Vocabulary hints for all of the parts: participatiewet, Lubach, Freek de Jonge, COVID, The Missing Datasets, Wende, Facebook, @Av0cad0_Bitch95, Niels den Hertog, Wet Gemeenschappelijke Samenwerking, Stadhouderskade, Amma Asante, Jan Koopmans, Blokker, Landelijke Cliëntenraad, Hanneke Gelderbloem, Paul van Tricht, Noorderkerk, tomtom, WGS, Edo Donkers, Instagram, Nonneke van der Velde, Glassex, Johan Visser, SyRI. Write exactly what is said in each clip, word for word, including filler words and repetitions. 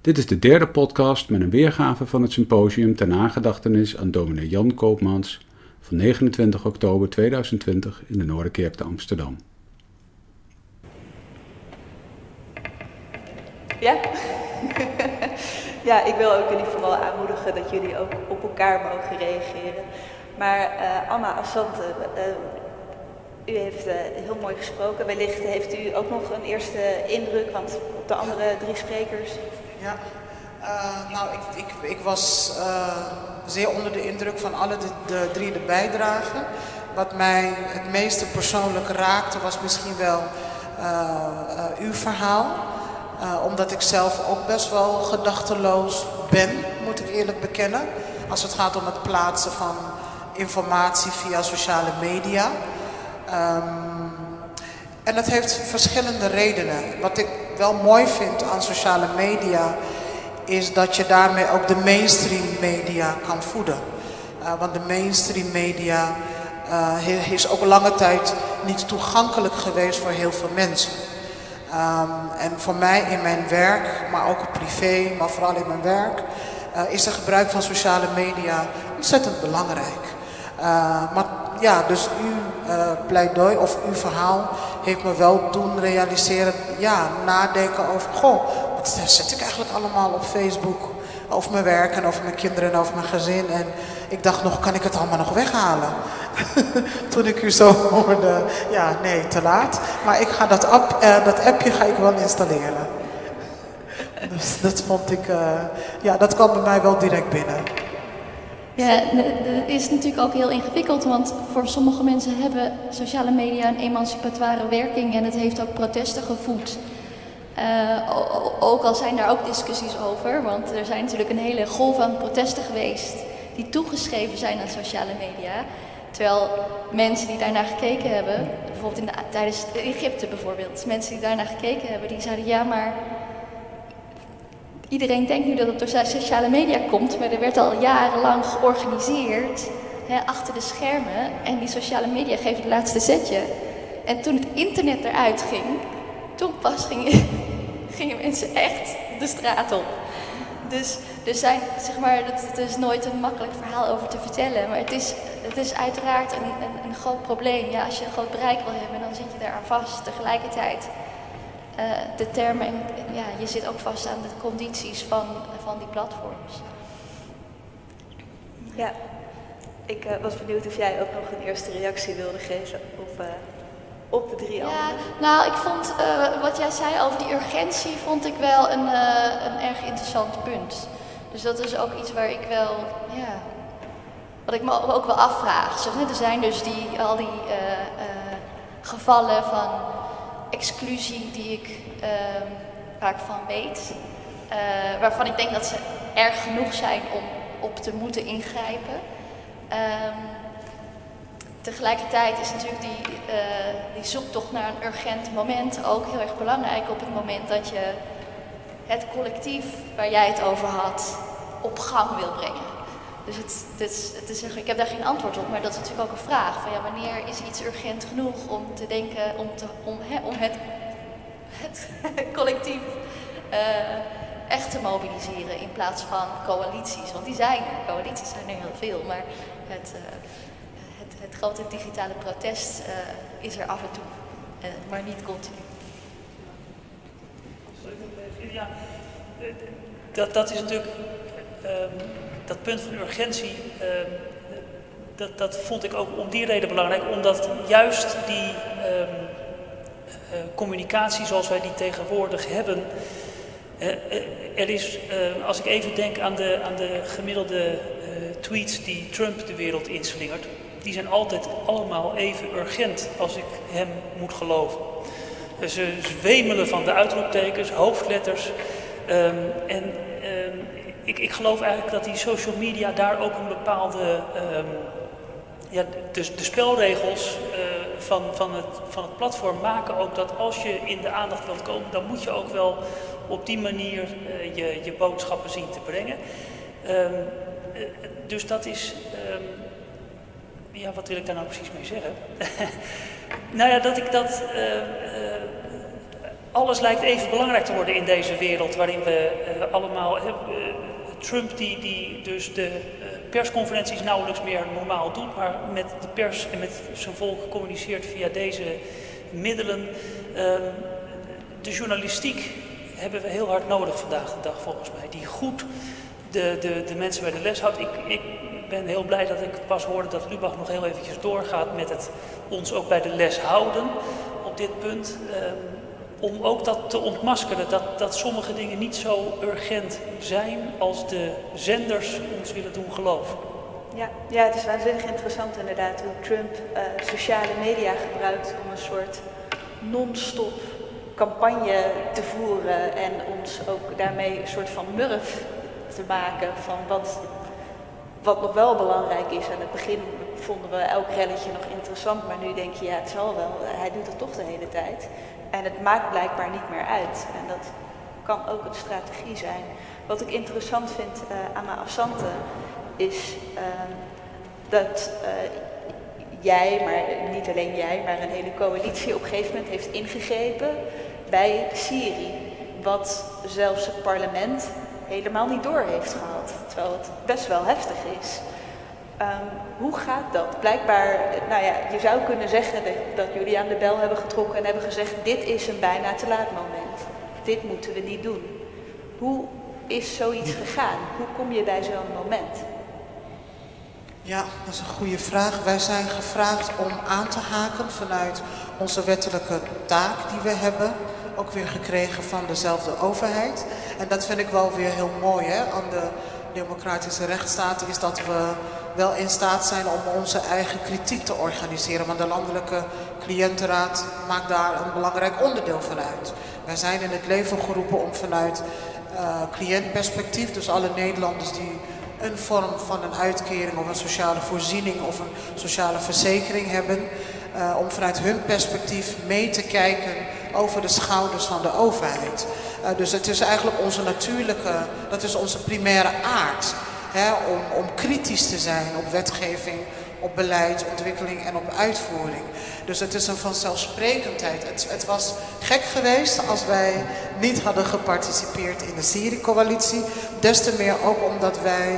Dit is de derde podcast met een weergave van het symposium ter nagedachtenis aan dominee Jan Koopmans van negenentwintig oktober tweeduizend twintig in de Noorderkerk te Amsterdam. Ja? Ja, ik wil ook jullie vooral aanmoedigen dat jullie ook op elkaar mogen reageren. Maar uh, Amma Asante, uh, u heeft uh, heel mooi gesproken. Wellicht heeft u ook nog een eerste indruk, want op de andere drie sprekers... Ja, uh, nou, ik, ik, ik was uh, zeer onder de indruk van alle de, de drie de bijdragen. Wat mij het meeste persoonlijk raakte was misschien wel uh, uh, uw verhaal. Uh, omdat ik zelf ook best wel gedachteloos ben, moet ik eerlijk bekennen. Als het gaat om het plaatsen van informatie via sociale media. Um, en dat heeft verschillende redenen. Wat ik wel mooi vind aan sociale media is dat je daarmee ook de mainstream media kan voeden. Uh, want de mainstream media uh, is ook lange tijd niet toegankelijk geweest voor heel veel mensen. Um, en voor mij in mijn werk, maar ook privé, maar vooral in mijn werk, uh, is het gebruik van sociale media ontzettend belangrijk. Uh, maar ja, dus uw uh, pleidooi of uw verhaal heeft me wel doen realiseren, ja, nadenken over, goh, wat zet ik eigenlijk allemaal op Facebook? Over mijn werk en over mijn kinderen en over mijn gezin. En ik dacht nog, kan ik het allemaal nog weghalen? Toen ik u zo hoorde, ja, nee, te laat. Maar ik ga dat, app, eh, dat appje ga ik wel installeren. Dus dat vond ik, uh, ja, dat kwam bij mij wel direct binnen. Ja, dat is natuurlijk ook heel ingewikkeld, want voor sommige mensen hebben sociale media een emancipatoire werking en het heeft ook protesten gevoed. Uh, ook al zijn daar ook discussies over, want er zijn natuurlijk een hele golf aan protesten geweest die toegeschreven zijn aan sociale media. Terwijl mensen die daarnaar gekeken hebben, bijvoorbeeld in de, tijdens Egypte bijvoorbeeld, mensen die daarnaar gekeken hebben, die zeiden ja, maar iedereen denkt nu dat het door sociale media komt, maar er werd al jarenlang georganiseerd, hè, achter de schermen, en die sociale media geven het laatste zetje. En toen het internet eruit ging, toen pas gingen, gingen mensen echt de straat op. Dus er zijn, zeg maar, dat is nooit een makkelijk verhaal over te vertellen. Maar het is, het is uiteraard een, een, een groot probleem. Ja, als je een groot bereik wil hebben, dan zit je daar aan vast. Tegelijkertijd, uh, de termen, en, ja, je zit ook vast aan de condities van, van die platforms. Ja, ik uh, was benieuwd of jij ook nog een eerste reactie wilde geven op... Uh... Op de drie anderen. Ja, nou, ik vond uh, wat jij zei over die urgentie, vond ik wel een, uh, een erg interessant punt. Dus dat is ook iets waar ik wel, ja, wat ik me ook wel afvraag. Zeg, er zijn dus die, al die uh, uh, gevallen van exclusie die ik uh, vaak van weet. Uh, waarvan ik denk dat ze erg genoeg zijn om op te moeten ingrijpen. Um, Tegelijkertijd is natuurlijk die, uh, die zoektocht naar een urgent moment ook heel erg belangrijk op het moment dat je het collectief waar jij het over had op gang wil brengen. Dus het, het is, het is, ik heb daar geen antwoord op, maar dat is natuurlijk ook een vraag. Van, ja, wanneer is iets urgent genoeg om te denken, om, te, om, he, om het, het collectief uh, echt te mobiliseren in plaats van coalities. Want die zijn er, coalities zijn er heel veel, maar het... Uh, Het grote digitale protest uh, is er af en toe, uh, maar niet continu. Ja, dat, dat is natuurlijk, um, dat punt van urgentie, um, dat, dat vond ik ook om die reden belangrijk. Omdat juist die um, uh, communicatie zoals wij die tegenwoordig hebben, uh, er is, uh, als ik even denk aan de, aan de gemiddelde uh, tweets die Trump de wereld inslingert. Die zijn altijd allemaal even urgent als ik hem moet geloven. Ze zwemelen van de uitroeptekens, hoofdletters. Um, en um, ik, ik geloof eigenlijk dat die social media daar ook een bepaalde... Um, ja, de, de spelregels uh, van, van, het, van het platform maken ook dat als je in de aandacht wilt komen... dan moet je ook wel op die manier uh, je, je boodschappen zien te brengen. Um, uh, dus dat is... Um, Ja, wat wil ik daar nou precies mee zeggen? Nou ja, dat ik dat... Uh, uh, alles lijkt even belangrijk te worden in deze wereld waarin we uh, allemaal... Uh, Trump die, die dus de uh, persconferenties nauwelijks meer normaal doet, maar met de pers en met zijn volk communiceert via deze middelen. Uh, de journalistiek hebben we heel hard nodig vandaag de dag volgens mij, die goed de, de, de mensen bij de les houdt. Ik, ik ben heel blij dat ik pas hoorde dat Lubach nog heel eventjes doorgaat met het ons ook bij de les houden op dit punt. Uh, Om ook dat te ontmaskeren, dat, dat sommige dingen niet zo urgent zijn als de zenders ons willen doen geloven. Ja, ja, het is waanzinnig interessant inderdaad hoe Trump uh, sociale media gebruikt om een soort non-stop campagne te voeren en ons ook daarmee een soort van murf te maken van wat, wat nog wel belangrijk is. Aan het begin vonden we elk relletje nog interessant, maar nu denk je ja, het zal wel, hij doet het toch de hele tijd. En het maakt blijkbaar niet meer uit. En dat kan ook een strategie zijn. Wat ik interessant vind uh, aan Amma Asante is uh, dat uh, jij, maar niet alleen jij, maar een hele coalitie op een gegeven moment heeft ingegrepen bij SyRI. Wat zelfs het parlement helemaal niet door heeft gehad. Terwijl het best wel heftig is. Um, hoe gaat dat? Blijkbaar, nou ja, je zou kunnen zeggen dat, dat jullie aan de bel hebben getrokken en hebben gezegd, dit is een bijna te laat moment. Dit moeten we niet doen. Hoe is zoiets gegaan? Hoe kom je bij zo'n moment? Ja, dat is een goede vraag. Wij zijn gevraagd om aan te haken vanuit onze wettelijke taak die we hebben. Ook weer gekregen van dezelfde overheid. En dat vind ik wel weer heel mooi, hè, aan de democratische rechtsstaat is dat we wel in staat zijn om onze eigen kritiek te organiseren. Want de Landelijke Cliëntenraad maakt daar een belangrijk onderdeel van uit. Wij zijn in het leven geroepen om vanuit uh, cliëntperspectief, dus alle Nederlanders die een vorm van een uitkering of een sociale voorziening of een sociale verzekering hebben, uh, om vanuit hun perspectief mee te kijken over de schouders van de overheid. Uh, dus het is eigenlijk onze natuurlijke, dat is onze primaire aard. He, om, om kritisch te zijn op wetgeving, op beleid, ontwikkeling en op uitvoering. Dus het is een vanzelfsprekendheid. Het, het was gek geweest als wij niet hadden geparticipeerd in de SyRI-coalitie. Des te meer ook omdat wij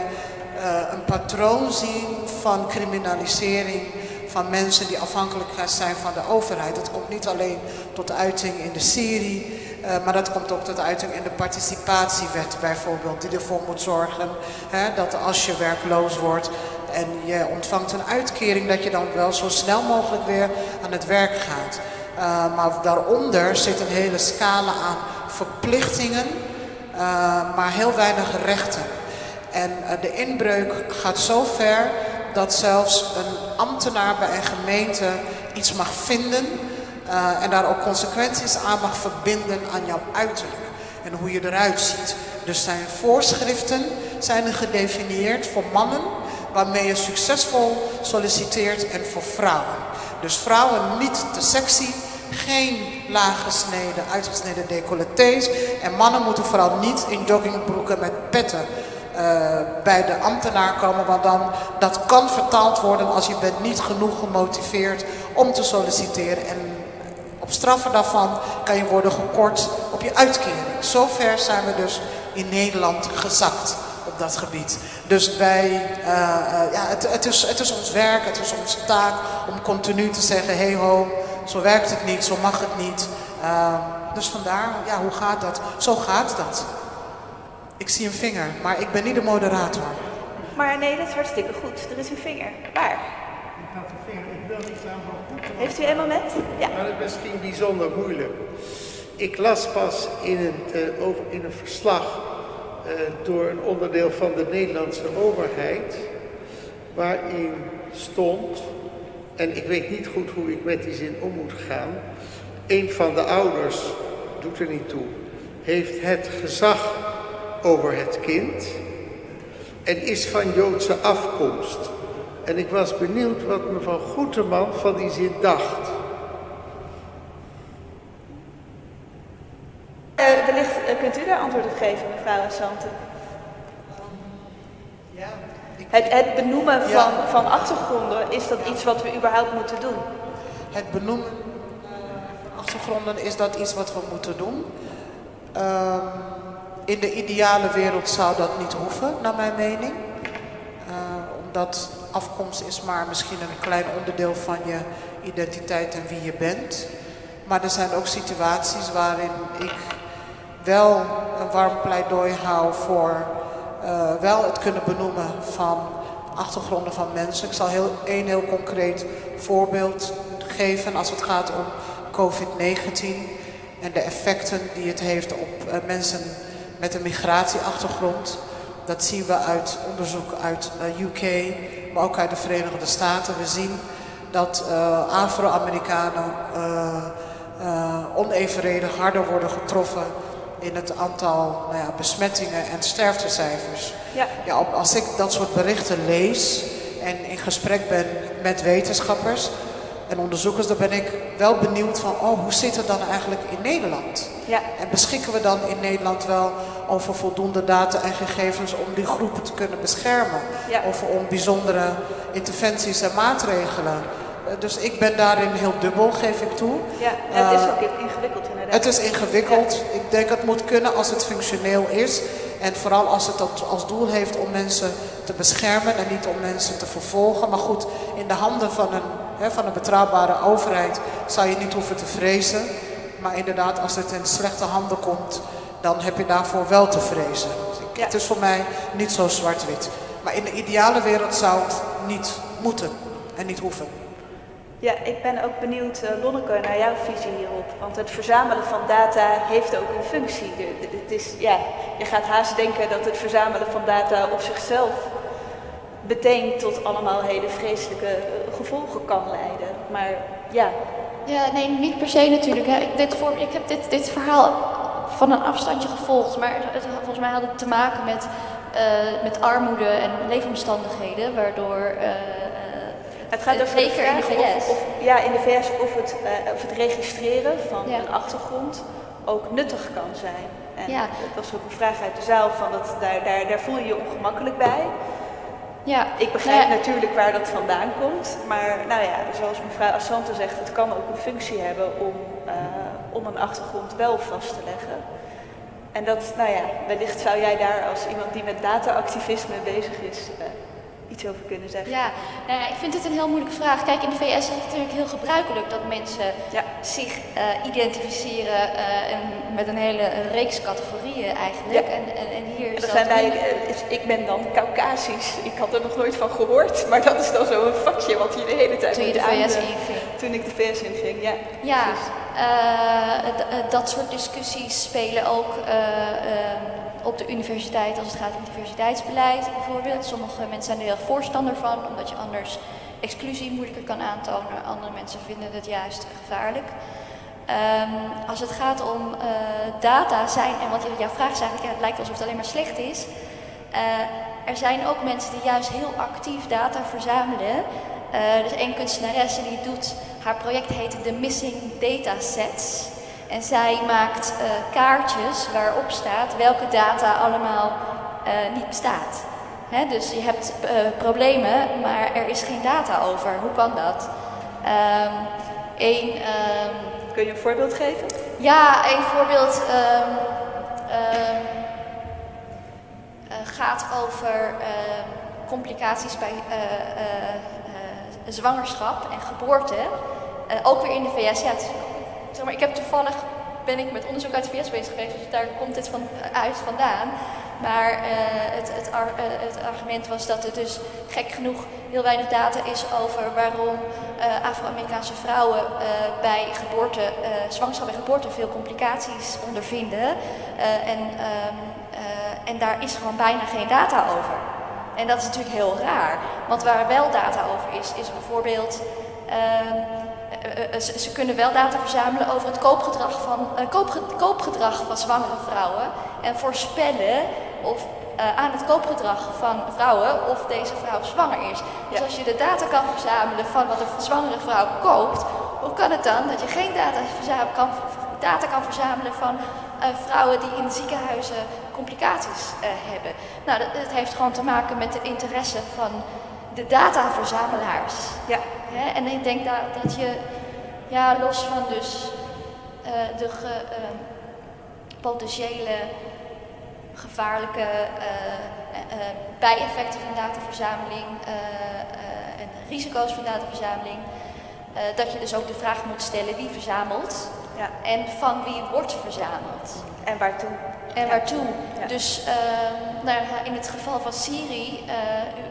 uh, een patroon zien van criminalisering van mensen die afhankelijk zijn van de overheid. Dat komt niet alleen tot uiting in de SyRI. Uh, maar dat komt ook tot uiting in de participatiewet bijvoorbeeld, die ervoor moet zorgen hè, dat als je werkloos wordt en je ontvangt een uitkering, dat je dan wel zo snel mogelijk weer aan het werk gaat. Uh, maar daaronder zit een hele scala aan verplichtingen, uh, maar heel weinig rechten. En uh, de inbreuk gaat zo ver dat zelfs een ambtenaar bij een gemeente iets mag vinden. Uh, en daar ook consequenties aan mag verbinden aan jouw uiterlijk en hoe je eruit ziet. Dus zijn voorschriften zijn er gedefinieerd voor mannen waarmee je succesvol solliciteert en voor vrouwen. Dus vrouwen niet te sexy, geen laaggesneden, uitgesneden decolletés. En mannen moeten vooral niet in joggingbroeken met petten Uh, bij de ambtenaar komen, want dan dat kan vertaald worden als je bent niet genoeg gemotiveerd om te solliciteren. En op straffen daarvan kan je worden gekort op je uitkering. Zover zijn we dus in Nederland gezakt op dat gebied. Dus wij, uh, uh, ja, het, het, is, het is ons werk, het is onze taak om continu te zeggen, hey ho, zo werkt het niet, zo mag het niet. Uh, dus vandaar, ja, hoe gaat dat? Zo gaat dat. Ik zie een vinger, maar ik ben niet de moderator. Maar nee, dat is hartstikke goed. Er is een vinger. Waar? Ik had een vinger. Ik wil niet aan goed. Heeft u een moment? Ja. Maar het is misschien bijzonder moeilijk. Ik las pas in, het, uh, over, in een verslag uh, door een onderdeel van de Nederlandse overheid, waarin stond, en ik weet niet goed hoe ik met die zin om moet gaan, een van de ouders, doet er niet toe, heeft het gezag over het kind en is van Joodse afkomst. En ik was benieuwd wat mevrouw Goeteman van die zin dacht. Uh, wellicht uh, kunt u daar antwoord op geven, mevrouw Asante. Ja, ik... het, het benoemen van, ja. van achtergronden, is dat iets wat we überhaupt moeten doen? Het benoemen... achtergronden is dat iets wat we moeten doen. Um, in de ideale wereld zou dat niet hoeven, naar mijn mening. Uh, omdat afkomst is maar misschien een klein onderdeel van je identiteit en wie je bent. Maar er zijn ook situaties waarin ik wel een warm pleidooi hou voor uh, wel het kunnen benoemen van achtergronden van mensen. Ik zal heel, een heel concreet voorbeeld geven als het gaat om COVID negentien en de effecten die het heeft op uh, mensen met een migratieachtergrond. Dat zien we uit onderzoek uit uh, U K, maar ook uit de Verenigde Staten. We zien dat uh, Afro-Amerikanen uh, uh, onevenredig harder worden getroffen in het aantal nou ja, besmettingen en sterftecijfers. Ja. Ja, als ik dat soort berichten lees en in gesprek ben met wetenschappers en onderzoekers, dan ben ik wel benieuwd van, oh, hoe zit het dan eigenlijk in Nederland? Ja. En beschikken we dan in Nederland wel over voldoende data en gegevens om die groepen te kunnen beschermen? Ja. Of om bijzondere interventies en maatregelen? Dus ik ben daarin heel dubbel, geef ik toe. Ja, het is ook ingewikkeld inderdaad. Het is ingewikkeld. Ja. Ik denk het moet kunnen als het functioneel is. En vooral als het dat als doel heeft om mensen te beschermen en niet om mensen te vervolgen. Maar goed, in de handen van een, hè, van een betrouwbare overheid zou je niet hoeven te vrezen. Maar inderdaad, als het in slechte handen komt, dan heb je daarvoor wel te vrezen. Dus ik, ja. Het is voor mij niet zo zwart-wit. Maar in de ideale wereld zou het niet moeten en niet hoeven. Ja, ik ben ook benieuwd, uh, Lonneke, naar jouw visie hierop. Want het verzamelen van data heeft ook een functie. De, de, het is, ja, je gaat haast denken dat het verzamelen van data op zichzelf meteen tot allemaal hele vreselijke uh, gevolgen kan leiden. Maar ja. Ja, nee, niet per se natuurlijk. Hè. Ik, dit voor, ik heb dit, dit verhaal van een afstandje gevolgd. Maar het, volgens mij had het te maken met, uh, met armoede en leefomstandigheden, waardoor... Uh, Het gaat over de vraag of, of, ja, in de V S of het, uh, of het registreren van ja. een achtergrond ook nuttig kan zijn. En ja. dat was ook een vraag uit de zaal, van dat, daar, daar, daar voel je je ongemakkelijk bij. Ja. Ik begrijp ja. natuurlijk waar dat vandaan komt. Maar nou ja, zoals mevrouw Asante zegt, het kan ook een functie hebben om, uh, om een achtergrond wel vast te leggen. En dat, nou ja, wellicht zou jij daar als iemand die met data-activisme bezig is... Uh, iets over kunnen zeggen. Ja, nou ja, ik vind het een heel moeilijke vraag. Kijk, in de V S is het natuurlijk heel gebruikelijk dat mensen ja. zich uh, identificeren uh, en met een hele een reeks categorieën eigenlijk. Ja. En, en, en hier en dat zijn wij, uh, ik ben dan Caucasisch. Ik had er nog nooit van gehoord, maar dat is dan zo'n vakje wat hier de hele tijd... Toen je de V S inging. Toen ik de V S inging, ja. Ja, uh, dat soort discussies spelen ook... Uh, uh, op de universiteit, als het gaat om diversiteitsbeleid bijvoorbeeld. Sommige mensen zijn er heel voorstander van, omdat je anders exclusie moeilijker kan aantonen. Andere mensen vinden het juist gevaarlijk. Um, als het gaat om uh, data zijn, en wat jouw vraag is eigenlijk, ja, het lijkt alsof het alleen maar slecht is. Uh, er zijn ook mensen die juist heel actief data verzamelen. Uh, er is één kunstenaresse die doet, haar project heet The Missing Datasets. En zij maakt uh, kaartjes waarop staat welke data allemaal uh, niet bestaat. Hè? Dus je hebt uh, problemen, maar er is geen data over. Hoe kan dat? Um, een, um... Kun je een voorbeeld geven? Ja, een voorbeeld um, um, uh, gaat over uh, complicaties bij uh, uh, uh, zwangerschap en geboorte. Uh, ook weer in de V S. Ja, het, Zeg maar, ik heb toevallig, ben ik met onderzoek uit de V S bezig geweest, dus daar komt dit van, uit vandaan. Maar uh, het, het, ar, uh, het argument was dat er dus gek genoeg heel weinig data is over waarom uh, Afro-Amerikaanse vrouwen uh, bij geboorte, uh, zwangerschap en geboorte veel complicaties ondervinden. Uh, en, um, uh, en daar is gewoon bijna geen data over. En dat is natuurlijk heel raar, want waar wel data over is, is bijvoorbeeld... Uh, Ze, ze kunnen wel data verzamelen over het koopgedrag van, uh, koopge, koopgedrag van zwangere vrouwen. En voorspellen of, uh, aan het koopgedrag van vrouwen of deze vrouw zwanger is. Ja. Dus als je de data kan verzamelen van wat een zwangere vrouw koopt. Hoe kan het dan dat je geen data verzamelen, kan, data kan verzamelen van uh, vrouwen die in ziekenhuizen complicaties uh, hebben. Nou, dat, dat heeft gewoon te maken met de interesse van de dataverzamelaars. Ja. Ja, en ik denk dat, dat je, ja, los van dus uh, de ge, uh, potentiële gevaarlijke uh, uh, bijeffecten van dataverzameling uh, uh, en risico's van dataverzameling. Uh, dat je dus ook de vraag moet stellen wie verzamelt ja. en van wie wordt verzameld. En waartoe. En ja. waartoe. Ja. Dus uh, nou, in het geval van SyRI, uh,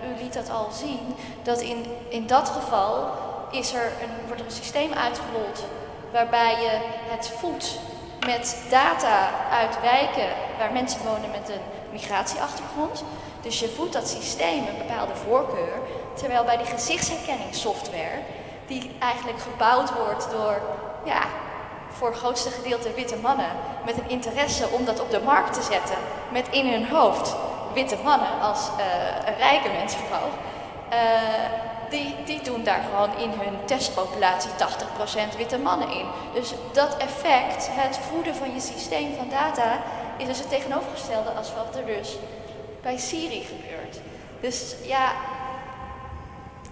u, u liet dat al zien, dat in, in dat geval is er een, wordt er een systeem uitgerold waarbij je het voedt met data uit wijken waar mensen wonen met een migratieachtergrond. Dus je voedt dat systeem een bepaalde voorkeur, terwijl bij die gezichtsherkenningssoftware, die eigenlijk gebouwd wordt door, ja, voor het grootste gedeelte witte mannen, met een interesse om dat op de markt te zetten, met in hun hoofd witte mannen als uh, rijke mensen vooral, uh, die, die doen daar gewoon in hun testpopulatie tachtig procent witte mannen in. Dus dat effect, het voeden van je systeem van data, is dus het tegenovergestelde als wat er dus bij SyRI gebeurt. Dus ja...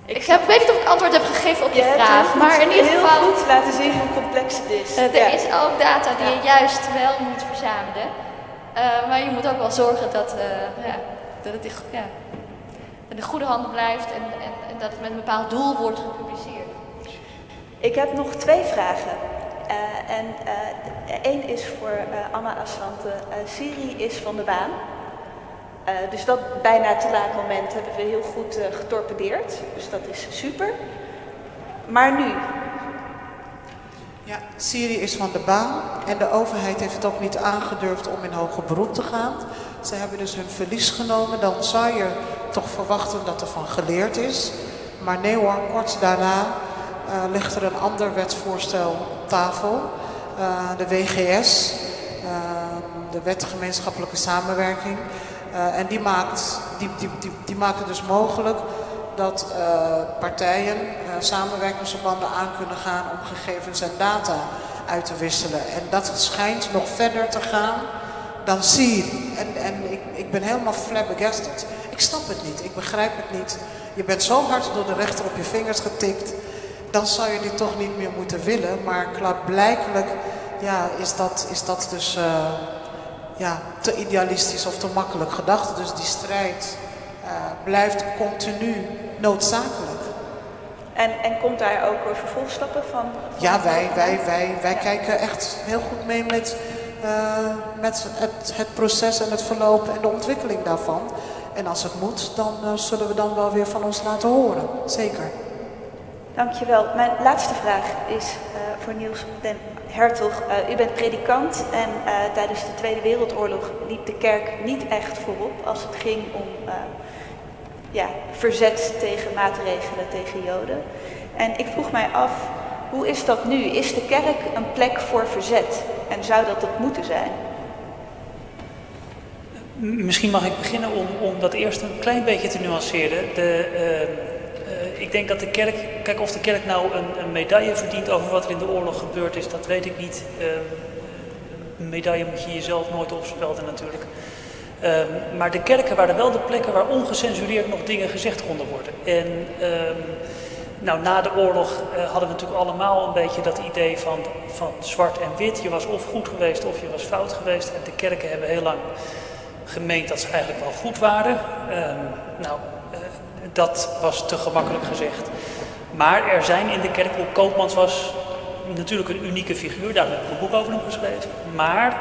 Ik, ik heb, weet niet of ik antwoord heb gegeven op je, je vraag, goed, maar in ieder geval... heel goed laten zien hoe complex het is. Er ja. is ook data die ja. je juist wel moet verzamelen. Uh, maar je moet ook wel zorgen dat, uh, ja, dat het in, ja, in de goede handen blijft en, en, en dat het met een bepaald doel wordt gepubliceerd. Ik heb nog twee vragen. Uh, en uh, één is voor uh, Amma Asante. Uh, SyRI is van de baan. Uh, dus dat bijna te laat moment hebben we heel goed uh, getorpedeerd. Dus dat is super. Maar nu? Ja, SyRI is van de baan. En de overheid heeft het ook niet aangedurfd om in hoger beroep te gaan. Ze hebben dus hun verlies genomen. Dan zou je toch verwachten dat er van geleerd is. Maar nee hoor, kort daarna uh, ligt er een ander wetsvoorstel op tafel. Uh, de W G S, uh, de Wet Gemeenschappelijke Samenwerking. Uh, en die maakt, die, die, die, die maakt het dus mogelijk dat uh, partijen uh, samenwerkingsverbanden aan kunnen gaan om gegevens en data uit te wisselen. En dat schijnt nog verder te gaan dan SyRI. En, en ik, ik ben helemaal flabbergasted. Ik snap het niet, ik begrijp het niet. Je bent zo hard door de rechter op je vingers getikt, dan zou je dit toch niet meer moeten willen. Maar klaarblijkelijk ja, is, dat, is dat dus... Uh, Ja, te idealistisch of te makkelijk gedacht. Dus die strijd uh, blijft continu noodzakelijk. En, en komt daar ook vervolgstappen van? van ja, wij, wij, wij, wij ja. kijken echt heel goed mee met, uh, met het, het proces en het verloop en de ontwikkeling daarvan. En als het moet, dan uh, zullen we dan wel weer van ons laten horen. Zeker. Dankjewel. Mijn laatste vraag is uh, voor Niels den Hertog. Uh, u bent predikant en uh, tijdens de Tweede Wereldoorlog liep de kerk niet echt voorop als het ging om uh, ja, verzet tegen maatregelen tegen Joden. En ik vroeg mij af, hoe is dat nu? Is de kerk een plek voor verzet? En zou dat het moeten zijn? Misschien mag ik beginnen om, om dat eerst een klein beetje te nuanceren. De... Uh... Ik denk dat de kerk, kijk of de kerk nou een, een medaille verdient over wat er in de oorlog gebeurd is, dat weet ik niet. Um, een medaille moet je jezelf nooit opspelden natuurlijk. Um, maar de kerken waren wel de plekken waar ongecensureerd nog dingen gezegd konden worden. En um, nou, na de oorlog uh, hadden we natuurlijk allemaal een beetje dat idee van, van zwart en wit. Je was of goed geweest of je was fout geweest. En de kerken hebben heel lang gemeend dat ze eigenlijk wel goed waren. Um, nou... Dat was te gemakkelijk gezegd. Maar er zijn in de kerk, ook Koopmans was natuurlijk een unieke figuur. Daar heb ik een boek over hem geschreven. Maar uh,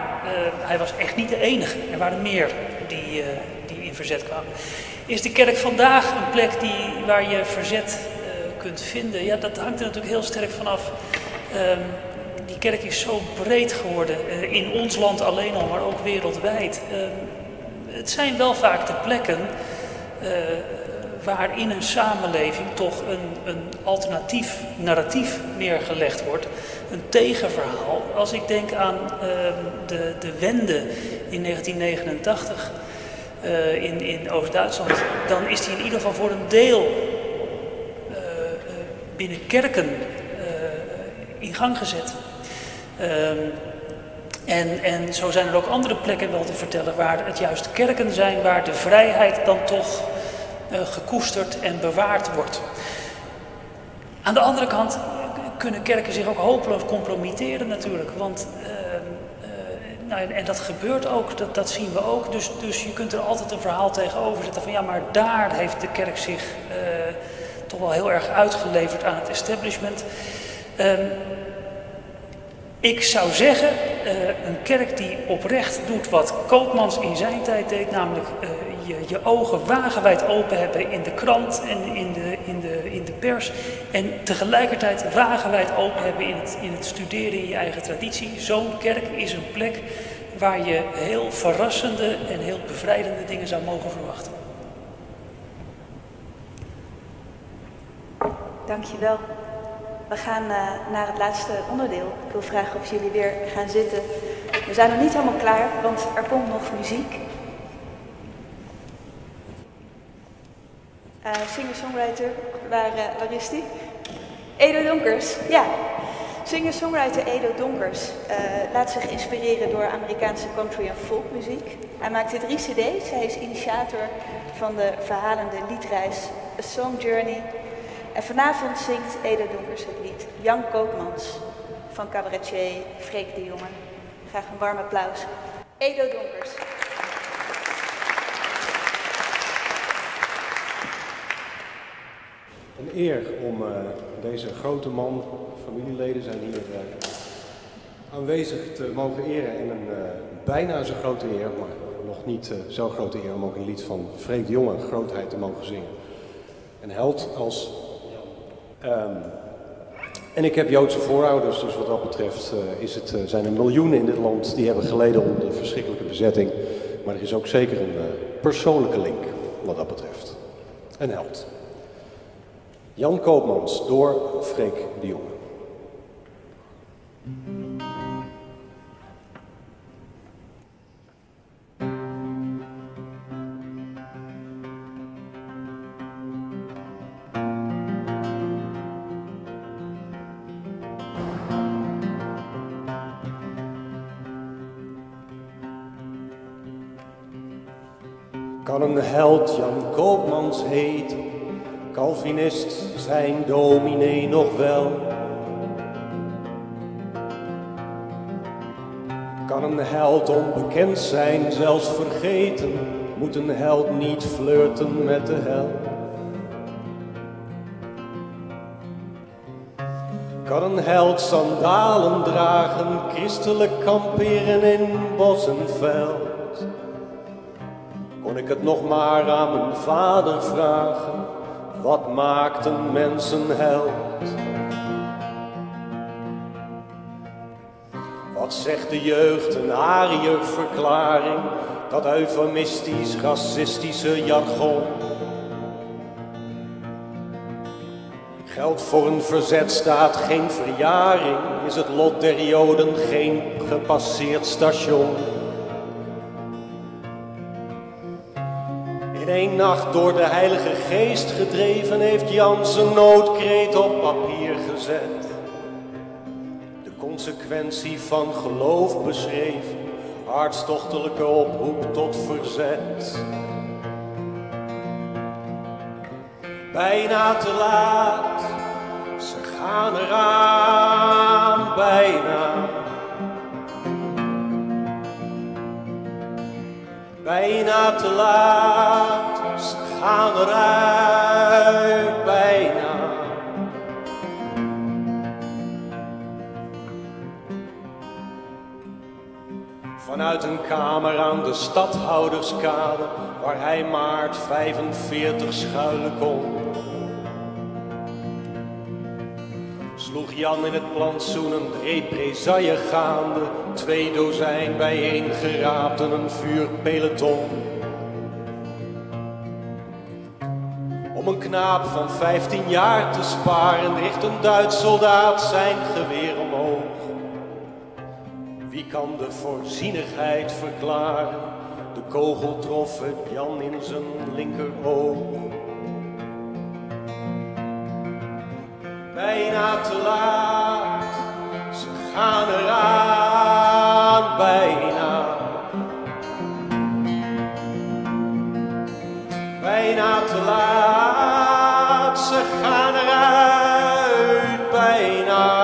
hij was echt niet de enige. Er waren meer die, uh, die in verzet kwamen. Is de kerk vandaag een plek die, waar je verzet uh, kunt vinden? Ja, dat hangt er natuurlijk heel sterk vanaf. Um, die kerk is zo breed geworden. Uh, in ons land alleen al, maar ook wereldwijd. Uh, het zijn wel vaak de plekken... Uh, waar in een samenleving toch een, een alternatief narratief neergelegd wordt. Een tegenverhaal. Als ik denk aan uh, de, de Wende in negentien negenentachtig uh, in, in Oost-Duitsland... dan is die in ieder geval voor een deel uh, binnen kerken uh, in gang gezet. Uh, en, en zo zijn er ook andere plekken wel te vertellen... waar het juist kerken zijn, waar de vrijheid dan toch... Uh, gekoesterd en bewaard wordt. Aan de andere kant kunnen kerken zich ook hopeloos compromitteren natuurlijk. Want, uh, uh, nou, en, en dat gebeurt ook, dat, dat zien we ook. Dus, dus je kunt er altijd een verhaal tegenover zetten van ja, maar daar heeft de kerk zich uh, toch wel heel erg uitgeleverd aan het establishment. Um, ik zou zeggen, uh, een kerk die oprecht doet wat Koopmans in zijn tijd deed, namelijk uh, je, je ogen wagenwijd open hebben in de krant en in de, in de, in de pers en tegelijkertijd wagenwijd open hebben in het, in het studeren in je eigen traditie. Zo'n kerk is een plek waar je heel verrassende en heel bevrijdende dingen zou mogen verwachten. Dankjewel. We gaan uh, naar het laatste onderdeel. Ik wil vragen of jullie weer gaan zitten. We zijn nog niet helemaal klaar, want er komt nog muziek. Uh, Singer-songwriter, waar, uh, waar is die? Edo Donkers, ja. Singer-songwriter Edo Donkers uh, laat zich inspireren door Amerikaanse country- en folkmuziek. Hij maakte drie cd's. Hij is initiator van de verhalende liedreis A Song Journey. En vanavond zingt Edo Donkers het lied Jan Koopmans van cabaretier Freek de Jonge. Graag een warm applaus. Edo Donkers. Een eer om uh, deze grote man, familieleden zijn hier uh, aanwezig te mogen eren. En een uh, bijna zo grote eer, maar nog niet uh, zo grote eer om ook een lied van Freek de Jonge, grootheid, te mogen zingen. Een held als... Um, en ik heb Joodse voorouders, dus wat dat betreft uh, is het, uh, zijn er miljoenen in dit land die hebben geleden onder de verschrikkelijke bezetting. Maar er is ook zeker een uh, persoonlijke link wat dat betreft. Een held. Jan Koopmans door Freek de Jonge. Kan een held Jan Koopmans heten, Calvinist zijn dominee nog wel. Kan een held onbekend zijn, zelfs vergeten, moet een held niet flirten met de hel. Kan een held sandalen dragen, christelijk kamperen in bos en veld. Kon ik het nog maar aan mijn vader vragen, wat maakt een mens een held? Wat zegt de jeugd, een Ariër-verklaring, dat eufemistisch racistische jargon? Geldt voor een verzetstaat geen verjaring, is het lot der Joden geen gepasseerd station? In één nacht door de Heilige Geest gedreven heeft Jan zijn noodkreet op papier gezet. De consequentie van geloof beschreven, hartstochtelijke oproep tot verzet. Bijna te laat, ze gaan eraan, bijna. Bijna te laat, ze gaan eruit, bijna. Vanuit een kamer aan de Stadhouderskade, waar hij maart vijfenveertig schuilen kon, sloeg Jan in het plantsoen een represaille gaande, twee dozijn bijeengeraapten een vuurpeloton. Om een knaap van vijftien jaar te sparen, richt een Duits soldaat zijn geweer omhoog. Wie kan de voorzienigheid verklaren? De kogel trof het Jan in zijn linkeroog. Bijna te laat, ze gaan eraan, bijna. Bijna te laat, ze gaan eruit, bijna.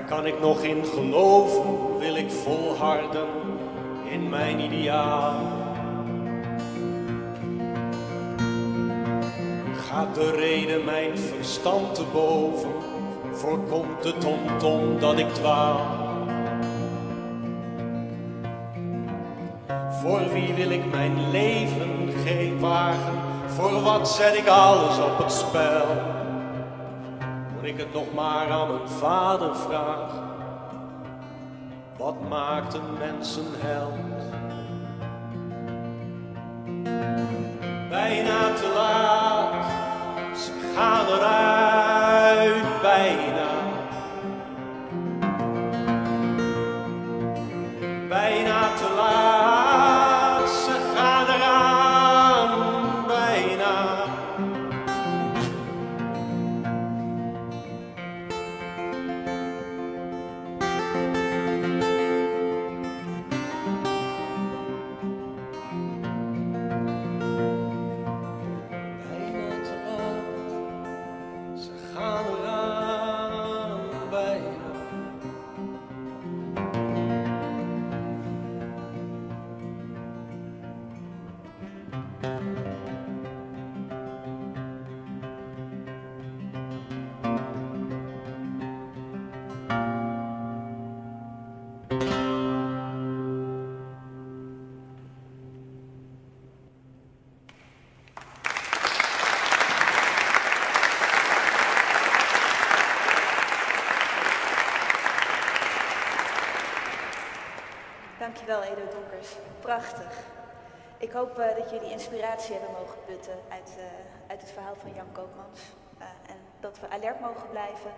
Waar kan ik nog in geloven? Wil ik volharden in mijn ideaal? Gaat de reden mijn verstand te boven? Voorkomt de tomtom dat ik dwaal? Voor wie wil ik mijn leven geen wagen? Voor wat zet ik alles op het spel? Moet ik het nog maar aan mijn vader vragen? Wat maakt een mens een held? Bijna te laat, ze gaan eruit, bijna. Bijna te laat, ze gaan eraan, bijna. Dankjewel, Edo Donkers. Prachtig. Ik hoop uh, dat jullie inspiratie hebben mogen putten uit, uh, uit het verhaal van Jan Koopmans. Uh, en dat we alert mogen blijven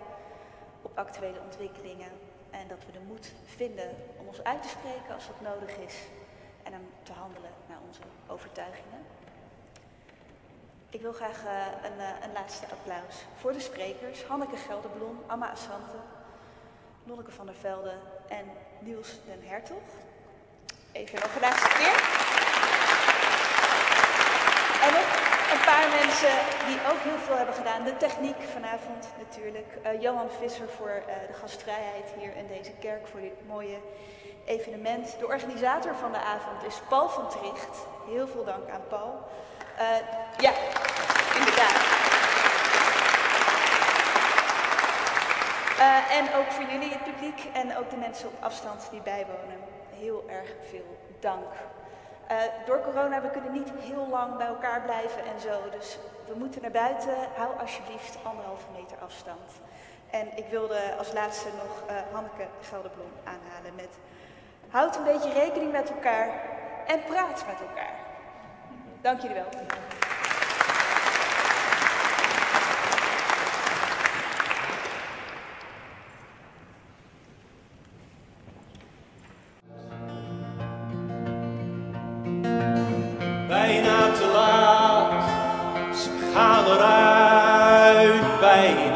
op actuele ontwikkelingen. En dat we de moed vinden om ons uit te spreken als dat nodig is. En dan te handelen naar onze overtuigingen. Ik wil graag uh, een, uh, een laatste applaus voor de sprekers. Hanneke Gelderbloem, Amma Asante, Nonneke van der Velde en Niels den Hertog. Even nog een laatste keer. En nog een paar mensen die ook heel veel hebben gedaan. De techniek vanavond natuurlijk. Uh, Johan Visser voor uh, de gastvrijheid hier in deze kerk voor dit mooie evenement. De organisator van de avond is Paul van Tricht. Heel veel dank aan Paul. Uh, ja, inderdaad. Uh, en ook voor jullie, het publiek en ook de mensen op afstand die bijwonen. Heel erg veel dank. Uh, door corona, we kunnen niet heel lang bij elkaar blijven en zo. Dus we moeten naar buiten. Hou alsjeblieft anderhalve meter afstand. En ik wilde als laatste nog uh, Hanneke Gelderbloem aanhalen met... Houd een beetje rekening met elkaar en praat met elkaar. Dank jullie wel. Bijna te laat, ze gaan eruit, bijna.